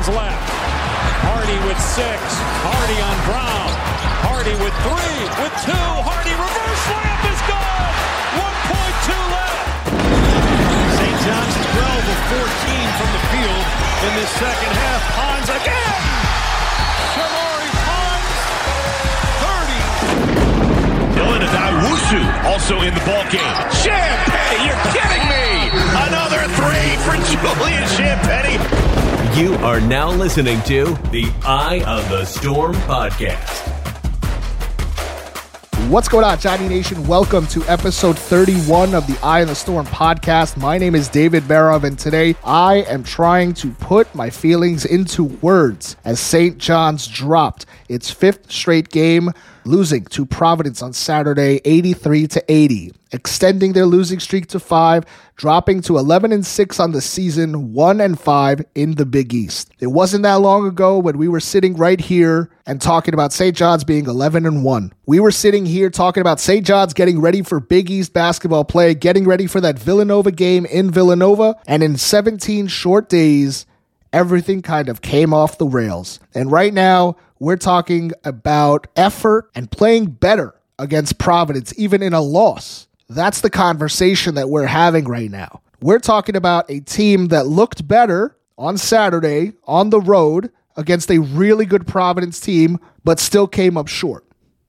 seconds left. Hardy with 6. Hardy on Brown. Hardy with 3. With 2. Hardy reverse layup is gone. 1.2 left. St. John's 12 of 14 from the field in this second half. Pons again. Shamari Pons. 30. Dylan Addae-Wusu also in the ballgame. Champagne, you're kidding me. Another 3 for Julian Champetti. You are now listening to the Eye of the Storm podcast. What's going on, Johnny Nation? Welcome to episode 31 of the Eye of the Storm podcast. My name is David Barov, and today I am trying to put my feelings into words as St. John's dropped its 5th straight game, losing to Providence on Saturday, 83-80, extending their losing streak to 5, dropping to 11-6 on the season, 1-5 in the Big East. It wasn't that long ago when we were sitting right here and talking about St. John's being 11-1. We were sitting here talking about St. John's getting ready for Big East basketball play, getting ready for that Villanova game in Villanova, and in 17 short days, everything kind of came off the rails. And right now, we're talking about effort and playing better against Providence, even in a loss. That's the conversation that we're having right now. We're talking about a team that looked better on Saturday on the road against a really good Providence team, but still came up short.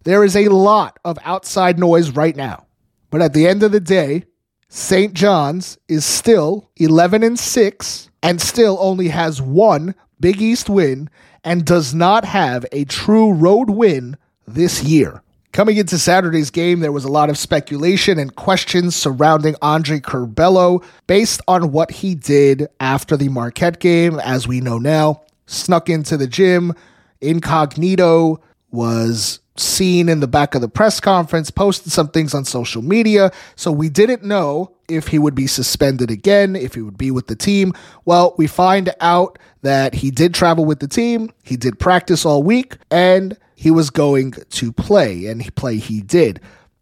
There is a lot of outside noise right now. But at the end of the day, St. John's is still 11-6 and still only has 1 Big East win and does not have a true road win this year. Coming into Saturday's game, there was a lot of speculation and questions surrounding Andre Curbelo based on what he did after the Marquette game, as we know now. Snuck into the gym, incognito, was seen in the back of the press conference, posted some things on social media, so we didn't know if he would be suspended again, if he would be with the team. Well, we find out that he did travel with the team, he did practice all week, and he was going to play, and play he did.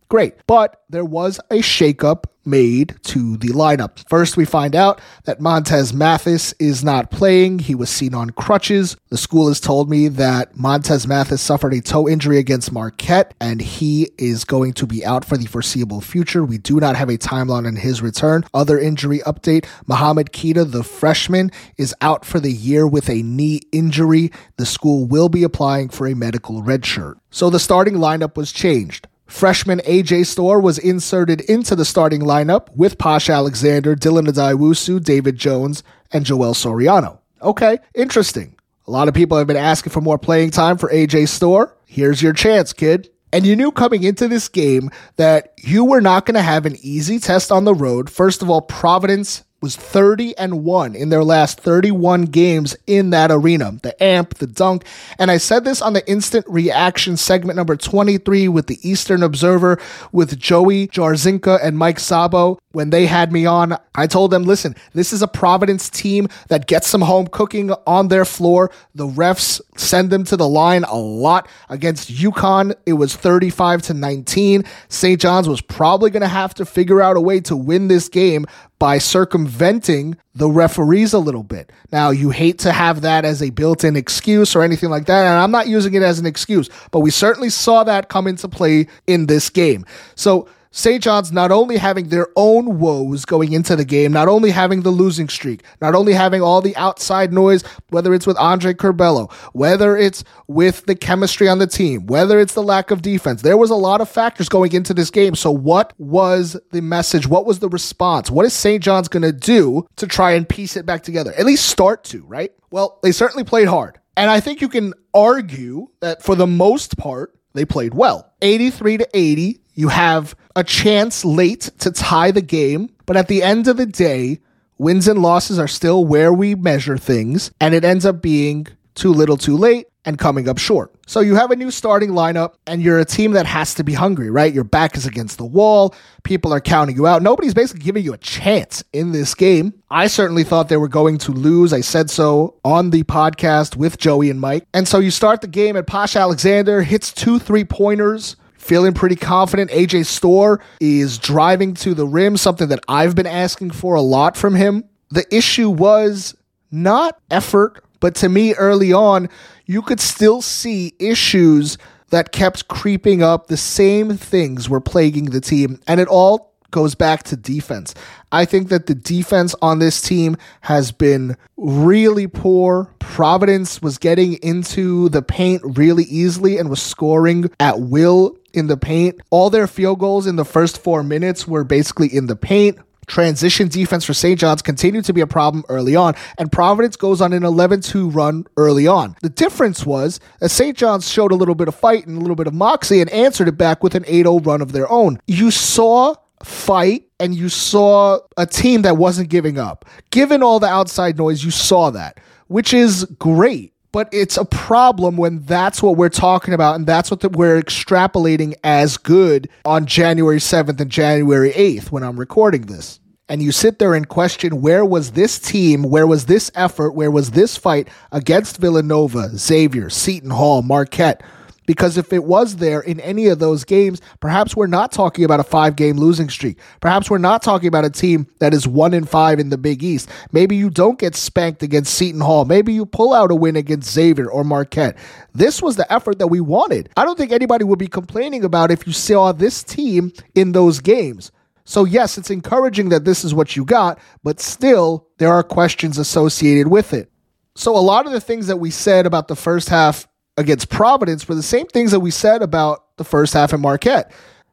Great, but there was a shakeup made to the lineup. First, we find out that Montez Mathis is not playing. He was seen on crutches. The school has told me that Montez Mathis suffered a toe injury against Marquette, and he is going to be out for the foreseeable future. We do not have a timeline on his return. Other injury update, Mohamed Keita, the freshman, is out for the year with a knee injury. The school will be applying for a medical redshirt. So the starting lineup was changed. Freshman AJ Storr was inserted into the starting lineup with Posh Alexander, Dylan Addae-Wusu, David Jones, and Joel Soriano. Okay, interesting. A lot of people have been asking for more playing time for AJ Storr. Here's your chance, kid. And you knew coming into this game that you were not going to have an easy test on the road. First of all, Providence was 30-1 in their last 31 games in that arena. The amp, the dunk. And I said this on the Instant Reaction segment number 23 with the Eastern Observer with Joey Jarzinka and Mike Sabo. When they had me on, I told them, listen, this is a Providence team that gets some home cooking on their floor. The refs send them to the line a lot. Against UConn, it was 35-19. St. John's was probably going to have to figure out a way to win this game by circumventing the referees a little bit. Now, you hate to have that as a built-in excuse or anything like that, and I'm not using it as an excuse, but we certainly saw that come into play in this game. So St. John's not only having their own woes going into the game, not only having the losing streak, not only having all the outside noise, whether it's with Andre Curbelo, whether it's with the chemistry on the team, whether it's the lack of defense. There was a lot of factors going into this game. So what was the message? What was the response? What is St. John's going to do to try and piece it back together? At least start to, right? Well, they certainly played hard. And I think you can argue that for the most part, they played well. 83-80, you have a chance late to tie the game, but at the end of the day, wins and losses are still where we measure things, and it ends up being too little too late and coming up short. So you have a new starting lineup, and you're a team that has to be hungry, right? Your back is against the wall. People are counting you out. Nobody's basically giving you a chance in this game. I certainly thought they were going to lose. I said so on the podcast with Joey and Mike. And so you start the game, and Posh Alexander hits 2 3-pointers. Feeling pretty confident. AJ Storr is driving to the rim, something that I've been asking for a lot from him. The issue was not effort But to me, early on, you could still see issues that kept creeping up. The same things were plaguing the team, and it all goes back to defense. I think that the defense on this team has been really poor. Providence was getting into the paint really easily and was scoring at will in the paint. All their field goals in the first 4 minutes were basically in the paint. Transition defense for St. John's continued to be a problem early on, and Providence goes on an 11-2 run early on. The difference was that St. John's showed a little bit of fight and a little bit of moxie and answered it back with an 8-0 run of their own. You saw fight, and you saw a team that wasn't giving up. Given all the outside noise, you saw that, which is great. But it's a problem when that's what we're talking about and that's what we're extrapolating as good on January 7th and January 8th when I'm recording this. And you sit there and question, where was this team, where was this effort, where was this fight against Villanova, Xavier, Seton Hall, Marquette? Because if it was there in any of those games, perhaps we're not talking about a 5-game losing streak. Perhaps we're not talking about a team that is 1-5 in the Big East. Maybe you don't get spanked against Seton Hall. Maybe you pull out a win against Xavier or Marquette. This was the effort that we wanted. I don't think anybody would be complaining about if you saw this team in those games. So yes, it's encouraging that this is what you got, but still there are questions associated with it. So a lot of the things that we said about the first half against Providence were the same things that we said about the first half in Marquette.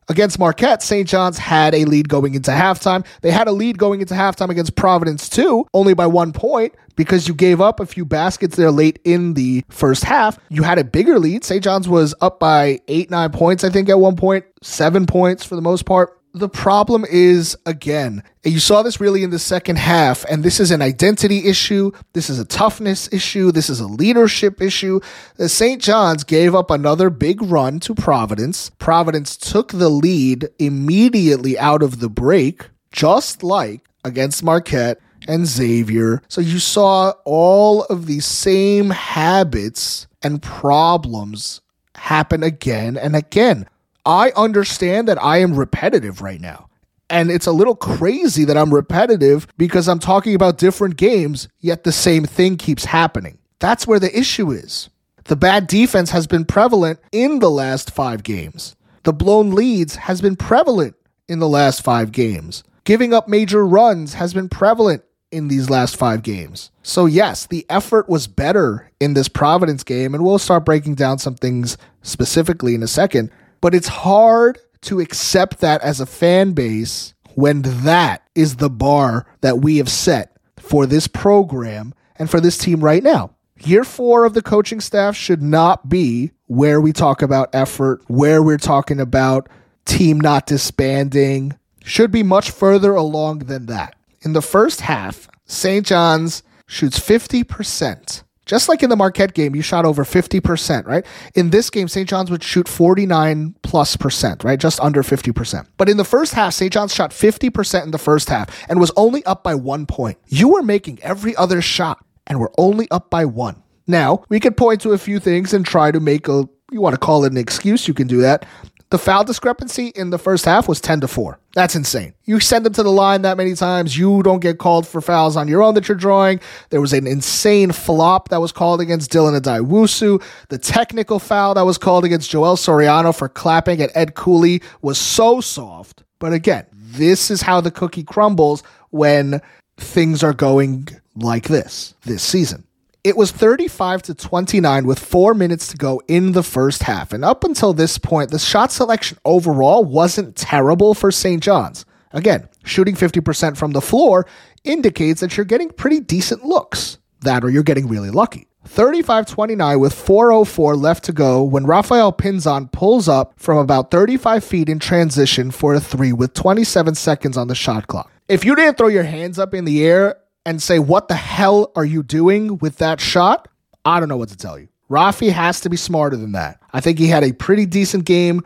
Against Marquette, St. John's had a lead going into halftime. They had a lead going into halftime against Providence too, only by 1 point, because you gave up a few baskets there late in the first half. You had a bigger lead. St. John's was up by 8-9 points, I think, at 1 point, 7 points for the most part. The problem is, again, you saw this really in the second half, and this is an identity issue. This is a toughness issue. This is a leadership issue. The St. John's gave up another big run to Providence. Providence took the lead immediately out of the break, just like against Marquette and Xavier. So you saw all of these same habits and problems happen again and again. I understand that I am repetitive right now, and it's a little crazy that I'm repetitive because I'm talking about different games, yet the same thing keeps happening. That's where the issue is. The bad defense has been prevalent in the last 5 games. The blown leads has been prevalent in the last 5 games. Giving up major runs has been prevalent in these last 5 games. So yes, the effort was better in this Providence game, and we'll start breaking down some things specifically in a second. But it's hard to accept that as a fan base when that is the bar that we have set for this program and for this team right now. Year 4 of the coaching staff should not be where we talk about effort, where we're talking about team not disbanding. Should be much further along than that. In the first half, St. John's shoots 50%. Just like in the Marquette game, you shot over 50%, right? In this game, St. John's would shoot 49+%, right? Just under 50%. But in the first half, St. John's shot 50% in the first half and was only up by 1 point. You were making every other shot and were only up by 1. Now, we could point to a few things and try to make a, you want to call it an excuse, you can do that. The foul discrepancy in the first half was 10-4. That's insane. You send them to the line that many times, you don't get called for fouls on your own that you're drawing. There was an insane flop that was called against Dylan Addae-Wusu. The technical foul that was called against Joel Soriano for clapping at Ed Cooley was so soft. But again, this is how the cookie crumbles when things are going like this season. It was 35-29 with 4 minutes to go in the first half. And up until this point, the shot selection overall wasn't terrible for St. John's. Again, shooting 50% from the floor indicates that you're getting pretty decent looks. That or you're getting really lucky. 35-29 with 4:04 left to go when Rafael Pinzon pulls up from about 35 feet in transition for a three with 27 seconds on the shot clock. If you didn't throw your hands up in the air and say, what the hell are you doing with that shot? I don't know what to tell you. Rafi has to be smarter than that. I think he had a pretty decent game,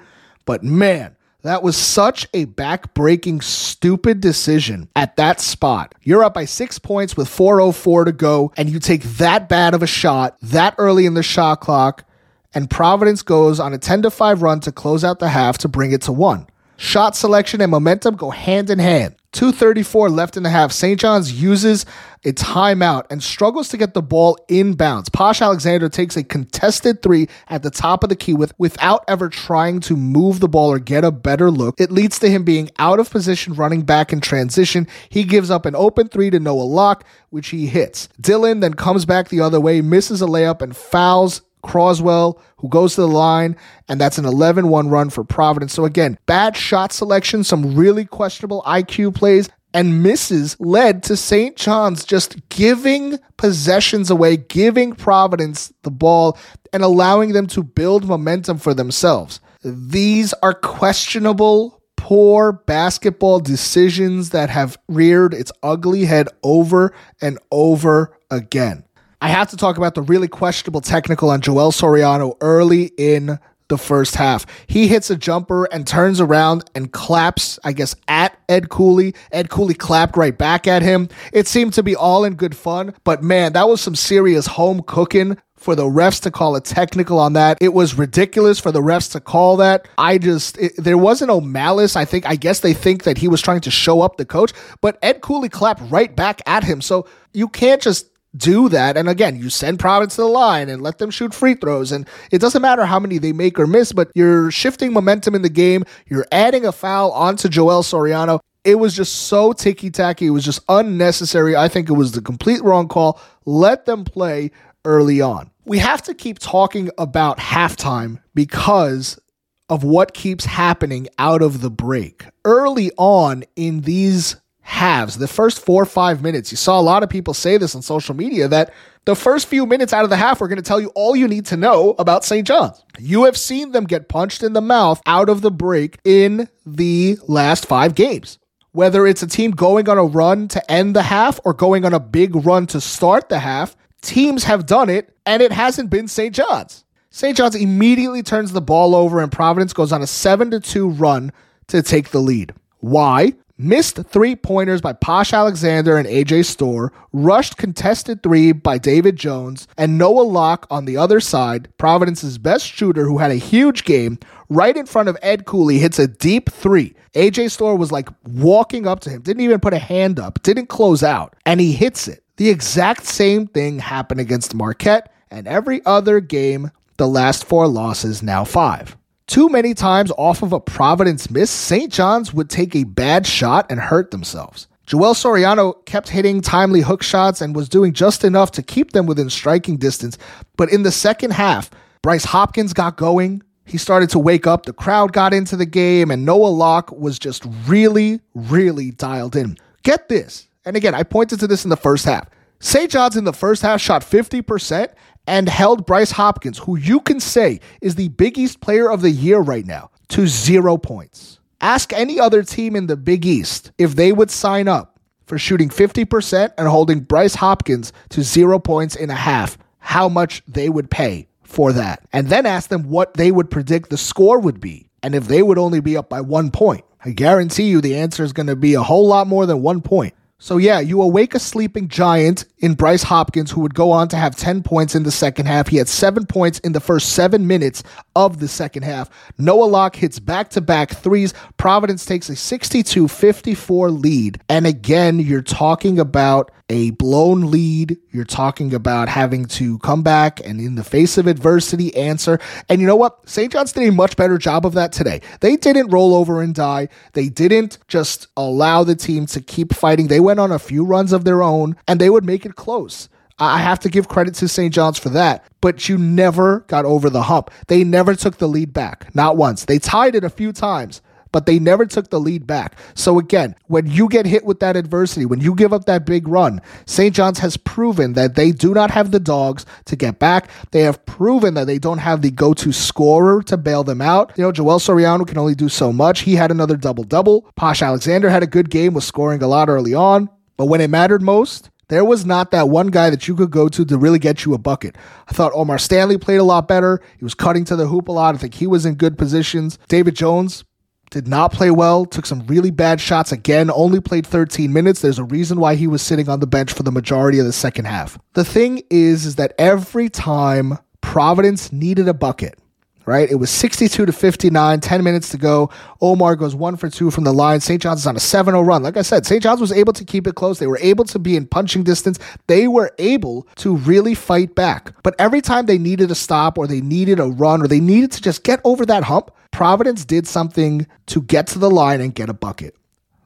but man, that was such a back-breaking, stupid decision at that spot. You're up by 6 points with 4:04 to go, and you take that bad of a shot that early in the shot clock, and Providence goes on a 10-5 run to close out the half to bring it to 1. Shot selection and momentum go hand in hand. 2:34 left in the half. St. John's uses a timeout and struggles to get the ball inbounds. Posh Alexander takes a contested three at the top of the key without ever trying to move the ball or get a better look. It leads to him being out of position, running back in transition. He gives up an open three to Noah Locke, which he hits. Dylan then comes back the other way, misses a layup, and fouls Croswell, who goes to the line, and that's an 11-1 run for Providence. So again, bad shot selection, some really questionable IQ plays, and misses led to St. John's just giving possessions away, giving Providence the ball, and allowing them to build momentum for themselves. These are questionable, poor basketball decisions that have reared its ugly head over and over again. I have to talk about the really questionable technical on Joel Soriano early in the first half. He hits a jumper and turns around and claps, I guess, at Ed Cooley. Ed Cooley clapped right back at him. It seemed to be all in good fun, but man, that was some serious home cooking for the refs to call a technical on that. It was ridiculous for the refs to call that. There wasn't no malice. I guess they think that he was trying to show up the coach, but Ed Cooley clapped right back at him. So you can't just do that. And again, you send Providence to the line and let them shoot free throws. And it doesn't matter how many they make or miss, but you're shifting momentum in the game. You're adding a foul onto Joel Soriano. It was just so ticky-tacky. It was just unnecessary. I think it was the complete wrong call. Let them play early on. We have to keep talking about halftime because of what keeps happening out of the break. Early on in these halves, the first 4 or 5 minutes, you saw a lot of people say this on social media, that the first few minutes out of the half, we're going to tell you all you need to know about St. John's. You have seen them get punched in the mouth out of the break in the last 5 games. Whether it's a team going on a run to end the half or going on a big run to start the half, teams have done it, and it hasn't been St. John's. St. John's immediately turns the ball over, and Providence goes on a 7-2 run to take the lead. Why? Missed three-pointers by Posh Alexander and AJ Storr, rushed contested three by David Jones, and Noah Locke on the other side, Providence's best shooter who had a huge game, right in front of Ed Cooley, hits a deep three. AJ Storr was like walking up to him, didn't even put a hand up, didn't close out, and he hits it. The exact same thing happened against Marquette, and every other game, the last 4 losses, now 5. Too many times off of a Providence miss, St. John's would take a bad shot and hurt themselves. Joel Soriano kept hitting timely hook shots and was doing just enough to keep them within striking distance. But in the second half, Bryce Hopkins got going. He started to wake up. The crowd got into the game, and Noah Locke was just really, really dialed in. Get this. And again, I pointed to this in the first half. St. John's in the first half shot 50% and held Bryce Hopkins, who you can say is the Big East player of the year right now, to 0 points. Ask any other team in the Big East if they would sign up for shooting 50% and holding Bryce Hopkins to 0 points in a half, how much they would pay for that. And then ask them what they would predict the score would be and if they would only be up by 1 point. I guarantee you the answer is going to be a whole lot more than 1 point. So yeah, you awake a sleeping giant in Bryce Hopkins, who would go on to have 10 points in the second half. He had 7 points in the first 7 minutes of the second half. Noah Locke hits back-to-back threes. Providence takes a 62-54 lead. And again, you're talking about a blown lead. You're talking about having to come back and, in the face of adversity, answer. And you know what? St. John's did a much better job of that today. They didn't roll over and die. They didn't just allow the team to keep fighting. They went on a few runs of their own, and they would make it close. I have to give credit to St. John's for that, but you never got over the hump. They never took the lead back, not once. They tied it a few times, but they never took the lead back. So again, when you get hit with that adversity, when you give up that big run, St. John's has proven that they do not have the dogs to get back. They have proven that they don't have the go-to scorer to bail them out. You know, Joel Soriano can only do so much. He had another double-double. Posh Alexander had a good game, was scoring a lot early on. But when it mattered most, there was not that one guy that you could go to really get you a bucket. I thought Omar Stanley played a lot better. He was cutting to the hoop a lot. I think he was in good positions. David Jones did not play well, took some really bad shots again, only played 13 minutes. There's a reason why he was sitting on the bench for the majority of the second half. The thing is that every time Providence needed a bucket, right? It was 62-59, 10 minutes to go. Omar goes 1-for-2 from the line. St. John's is on a 7-0 run. Like I said, St. John's was able to keep it close. They were able to be in punching distance. They were able to really fight back. But every time they needed a stop or they needed a run or they needed to just get over that hump, Providence did something to get to the line and get a bucket.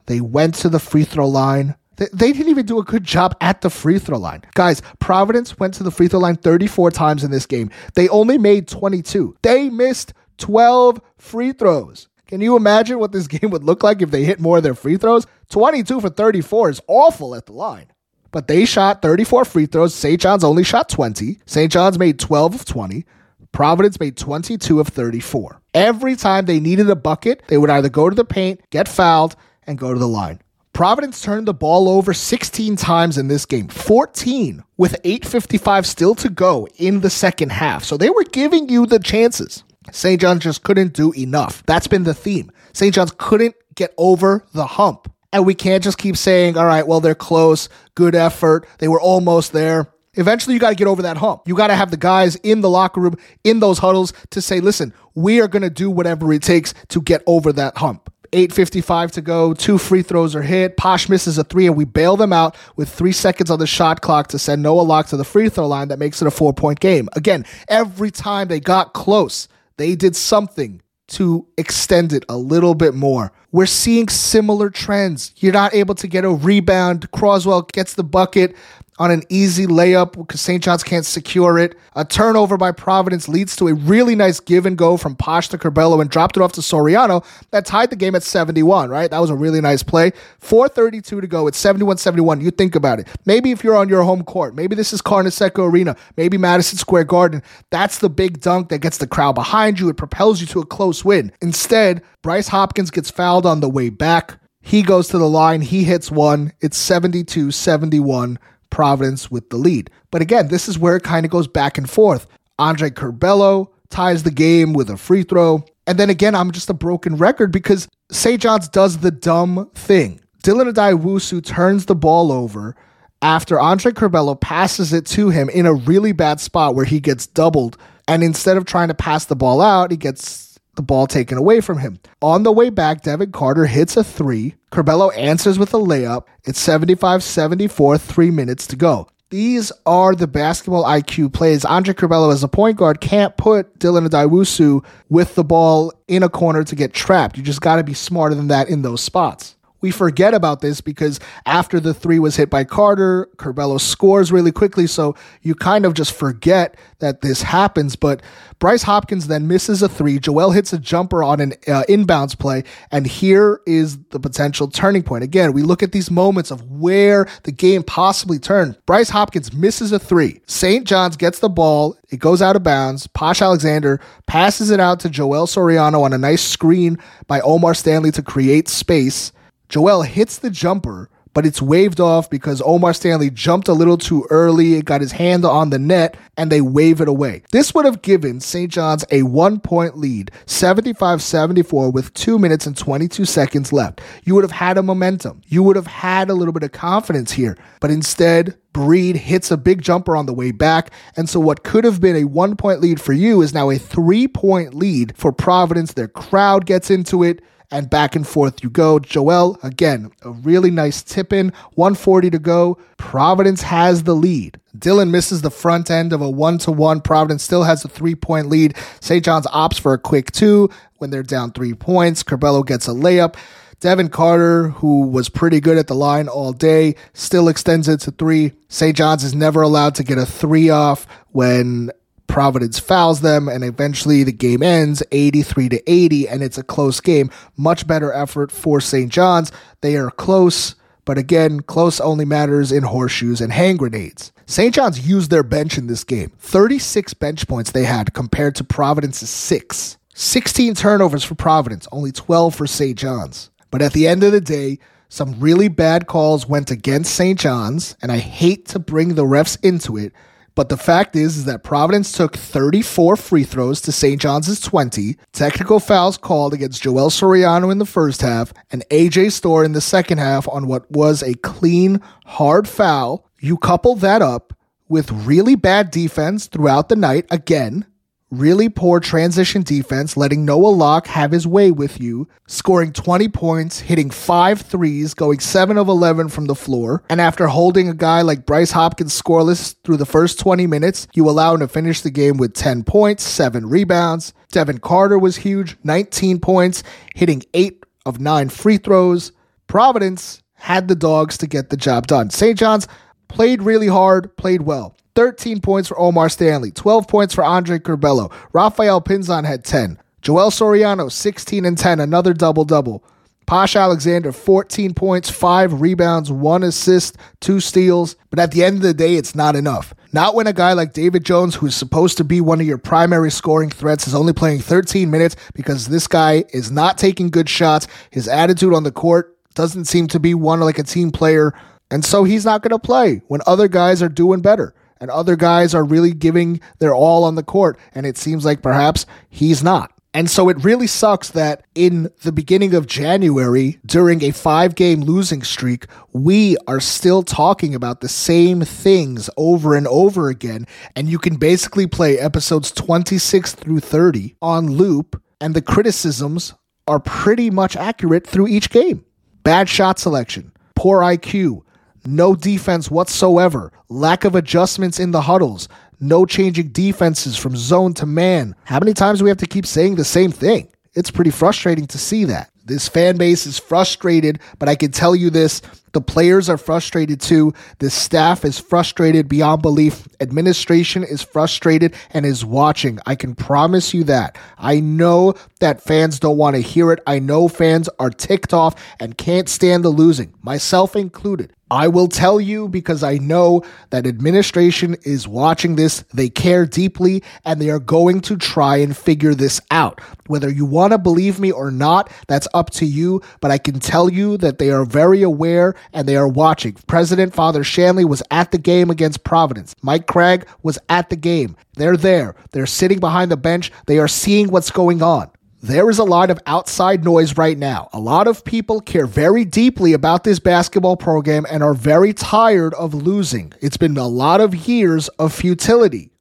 They went to the free throw line. They didn't even do a good job at the free throw line. Guys, Providence went to the free throw line 34 times in this game. They only made 22. They missed 12 free throws. Can you imagine what this game would look like if they hit more of their free throws? 22 for 34 is awful at the line. But they shot 34 free throws. St. John's only shot 20. St. John's made 12 of 20. Providence made 22 of 34. Every time they needed a bucket, they would either go to the paint, get fouled, and go to the line. Providence turned the ball over 16 times in this game, 14 with 8:55 still to go in the second half. So they were giving you the chances. St. John's just couldn't do enough. That's been the theme. St. John's couldn't get over the hump. And we can't just keep saying, all right, well, they're close, good effort, they were almost there. Eventually, you got to get over that hump. You got to have the guys in the locker room, in those huddles, to say, listen, we are going to do whatever it takes to get over that hump. 8:55 to go, 2 free throws are hit, Posh misses a 3, and we bail them out with 3 seconds on the shot clock to send Noah Locke to the free throw line. That makes it a 4-point game. Again, every time they got close, they did something to extend it a little bit more. We're seeing similar trends. You're not able to get a rebound. Croswell gets the bucket on an easy layup because St. John's can't secure it. A turnover by Providence leads to a really nice give and go from Posh to Curbelo and dropped it off to Soriano. That tied the game at 71, right? That was a really nice play. 4:32 to go. It's 71-71. You think about it. Maybe if you're on your home court, maybe this is Carnesecca Arena, maybe Madison Square Garden. That's the big dunk that gets the crowd behind you. It propels you to a close win. Instead, Bryce Hopkins gets fouled on the way back. He goes to the line. He hits one. It's 72-71. Providence with the lead. But again, this is where it kind of goes back and forth. Andre Curbelo ties the game with a free throw. And then again, I'm just a broken record because St. John's does the dumb thing. Dylan Addae-Wusu turns the ball over after Andre Curbelo passes it to him in a really bad spot where he gets doubled. And instead of trying to pass the ball out, he gets the ball taken away from him. On the way back, Devin Carter hits a 3. Curbelo answers with a layup. It's 75-74, 3 minutes to go. These are the basketball IQ plays. Andre Curbelo as a point guard can't put Dylan Addae-Wusu with the ball in a corner to get trapped. You just got to be smarter than that in those spots. We forget about this because after the 3 was hit by Carter, Curbelo scores really quickly, so you kind of just forget that this happens. But Bryce Hopkins then misses a 3. Joel hits a jumper on an inbounds play, and here is the potential turning point. Again, we look at these moments of where the game possibly turned. Bryce Hopkins misses a 3. St. John's gets the ball. It goes out of bounds. Posh Alexander passes it out to Joel Soriano on a nice screen by Omar Stanley to create space. Joel hits the jumper, but it's waved off because Omar Stanley jumped a little too early. It got his hand on the net, and they wave it away. This would have given St. John's a 1-point lead, 75-74, with 2 minutes and 22 seconds left. You would have had a momentum. You would have had a little bit of confidence here, but instead, Breed hits a big jumper on the way back, and so what could have been a 1-point lead for you is now a 3-point lead for Providence. Their crowd gets into it. And back and forth you go. Joel, again, a really nice tip-in. 1:40 to go. Providence has the lead. Dylan misses the front end of a 1-to-1. Providence still has a 3-point lead. St. John's opts for a quick 2 when they're down 3 points. Curbelo gets a layup. Devin Carter, who was pretty good at the line all day, still extends it to 3. St. John's is never allowed to get a 3 off when Providence fouls them, and eventually the game ends 83-80, and it's a close game. Much better effort for St. John's. They are close, but again, close only matters in horseshoes and hand grenades. St. John's used their bench in this game. 36 bench points they had compared to Providence's 6. 16 turnovers for Providence, only 12 for St. John's. But at the end of the day, some really bad calls went against St. John's, and I hate to bring the refs into it, but the fact is that Providence took 34 free throws to St. John's 20, technical fouls called against Joel Soriano in the first half, and AJ Storr in the second half on what was a clean, hard foul. You couple that up with really bad defense throughout the night, again, really poor transition defense, letting Noah Locke have his way with you, scoring 20 points, hitting 5 threes, going 7 of 11 from the floor, and after holding a guy like Bryce Hopkins scoreless through the first 20 minutes, you allow him to finish the game with 10 points, 7 rebounds. Devin Carter was huge, 19 points, hitting 8 of 9 free throws. Providence had the dogs to get the job done. St. John's played really hard, played well. 13 points for Omar Stanley, 12 points for Andre Curbelo. Rafael Pinzon had 10. Joel Soriano, 16 and 10, another double-double. Posh Alexander, 14 points, 5 rebounds, 1 assist, 2 steals. But at the end of the day, it's not enough. Not when a guy like David Jones, who's supposed to be one of your primary scoring threats, is only playing 13 minutes because this guy is not taking good shots. His attitude on the court doesn't seem to be one like a team player, and so he's not going to play when other guys are doing better. And other guys are really giving their all on the court, and it seems like perhaps he's not. And so it really sucks that in the beginning of January, during a 5-game losing streak, we are still talking about the same things over and over again, and you can basically play episodes 26 through 30 on loop, and the criticisms are pretty much accurate through each game. Bad shot selection, poor IQ, no defense whatsoever, lack of adjustments in the huddles, no changing defenses from zone to man. How many times do we have to keep saying the same thing? It's pretty frustrating to see that. This fan base is frustrated, but I can tell you this, the players are frustrated too. The staff is frustrated beyond belief. Administration is frustrated and is watching. I can promise you that. I know that fans don't want to hear it. I know fans are ticked off and can't stand the losing, myself included. I will tell you because I know that administration is watching this. They care deeply and they are going to try and figure this out. Whether you want to believe me or not, that's up to you. But I can tell you that they are very aware and they are watching. President Father Shanley was at the game against Providence. Mike Craig was at the game. They're there. They're sitting behind the bench. They are seeing what's going on. There is a lot of outside noise right now. A lot of people care very deeply about this basketball program and are very tired of losing. It's been a lot of years of futility.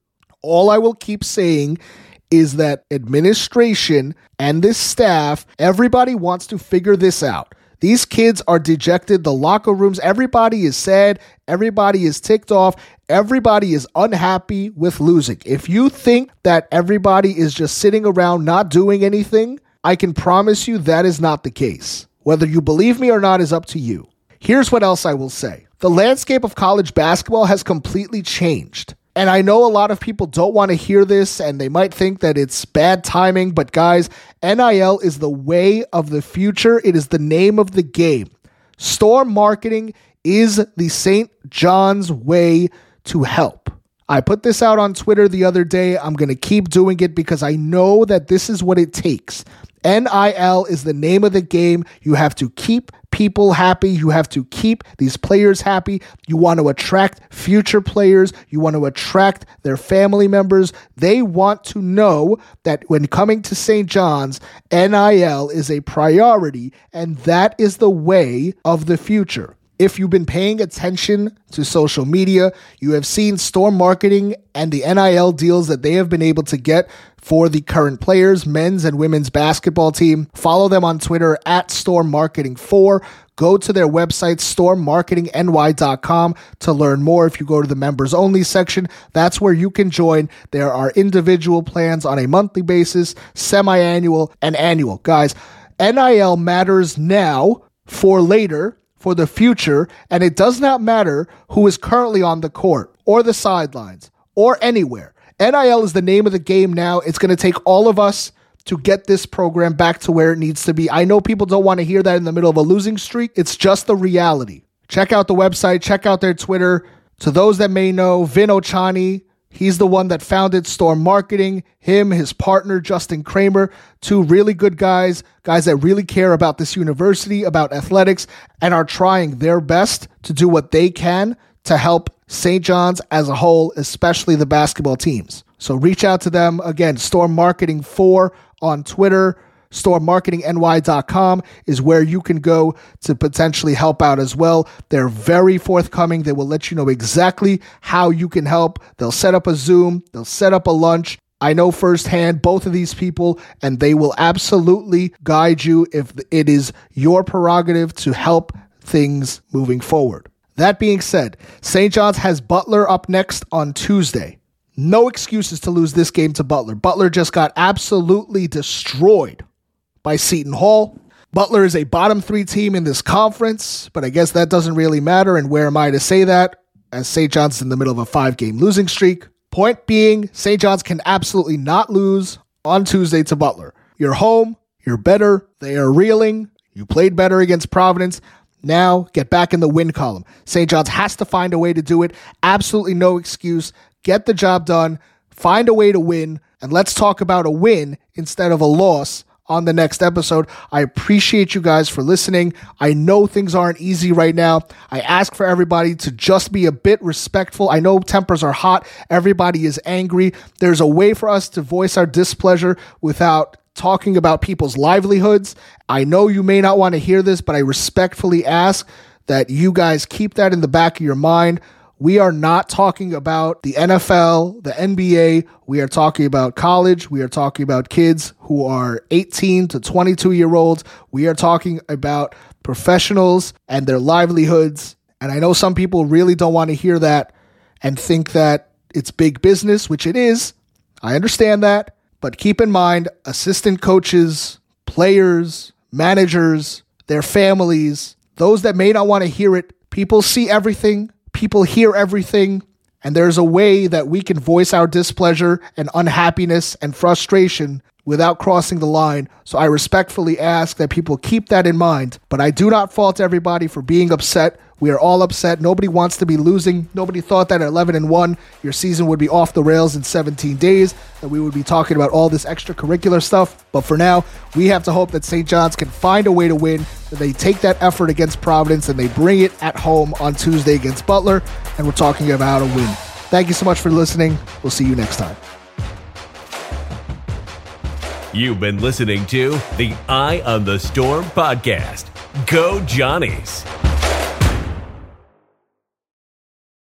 All I will keep saying is that administration and this staff, everybody wants to figure this out. These kids are dejected. The locker rooms, everybody is sad. Everybody is ticked off. Everybody is unhappy with losing. If you think that everybody is just sitting around not doing anything, I can promise you that is not the case. Whether you believe me or not is up to you. Here's what else I will say. The landscape of college basketball has completely changed. And I know a lot of people don't want to hear this and they might think that it's bad timing, but guys, NIL is the way of the future. It is the name of the game. Storm Marketing is the St. John's way to help. I put this out on Twitter the other day. I'm going to keep doing it because I know that this is what it takes. NIL is the name of the game. You have to keep people happy. You have to keep these players happy. You want to attract future players. You want to attract their family members. They want to know that when coming to St. John's, NIL is a priority, and that is the way of the future. If you've been paying attention to social media, you have seen Storm Marketing and the NIL deals that they have been able to get for the current players, men's and women's basketball team. Follow them on Twitter at Storm Marketing 4. Go to their website, stormmarketingny.com, to learn more. If you go to the members only section, that's where you can join. There are individual plans on a monthly basis, semi-annual, and annual. Guys, NIL matters now for later, for the future, and it does not matter who is currently on the court or the sidelines or anywhere. NIL is the name of the game now. It's going to take all of us to get this program back to where it needs to be. I know people don't want to hear that in the middle of a losing streak. It's just the reality. Check out the website. Check out their Twitter. To those that may know, Vin Ochani, he's the one that founded Storm Marketing. Him, his partner, Justin Kramer, two really good guys, guys that really care about this university, about athletics, and are trying their best to do what they can to help St. John's as a whole, especially the basketball teams. So reach out to them. Again, Storm Marketing 4 on Twitter. stormmarketingny.com is where you can go to potentially help out as well. They're very forthcoming. They will let you know exactly how you can help. They'll set up a Zoom. They'll set up a lunch. I know firsthand both of these people, and they will absolutely guide you if it is your prerogative to help things moving forward. That being said, St. John's has Butler up next on Tuesday. No excuses to lose this game to Butler. Butler just got absolutely destroyed by Seton Hall. Butler is a bottom three team in this conference, but I guess that doesn't really matter, and where am I to say that, as St. John's is in the middle of a 5-game losing streak. Point being, St. John's can absolutely not lose on Tuesday to Butler. You're home, you're better, they are reeling, you played better against Providence. Now, get back in the win column. St. John's has to find a way to do it. Absolutely no excuse. Get the job done. Find a way to win. And let's talk about a win instead of a loss on the next episode. I appreciate you guys for listening. I know things aren't easy right now. I ask for everybody to just be a bit respectful. I know tempers are hot. Everybody is angry. There's a way for us to voice our displeasure without talking about people's livelihoods. I know you may not want to hear this, but I respectfully ask that you guys keep that in the back of your mind. We are not talking about the NFL, the NBA. We are talking about college. We are talking about kids who are 18 to 22-year-olds. We are talking about professionals and their livelihoods. And I know some people really don't want to hear that and think that it's big business, which it is. I understand that. But keep in mind, assistant coaches, players, managers, their families, those that may not want to hear it, people see everything, people hear everything, and there's a way that we can voice our displeasure and unhappiness and frustration without crossing the line. So I respectfully ask that people keep that in mind. But I do not fault everybody for being upset. We are all upset. Nobody wants to be losing. Nobody thought that at 11-1, your season would be off the rails in 17 days, that we would be talking about all this extracurricular stuff. But for now, we have to hope that St. John's can find a way to win, that they take that effort against Providence, and they bring it at home on Tuesday against Butler, and we're talking about a win. Thank you so much for listening. We'll see you next time. You've been listening to the Eye on the Storm podcast. Go Johnnies!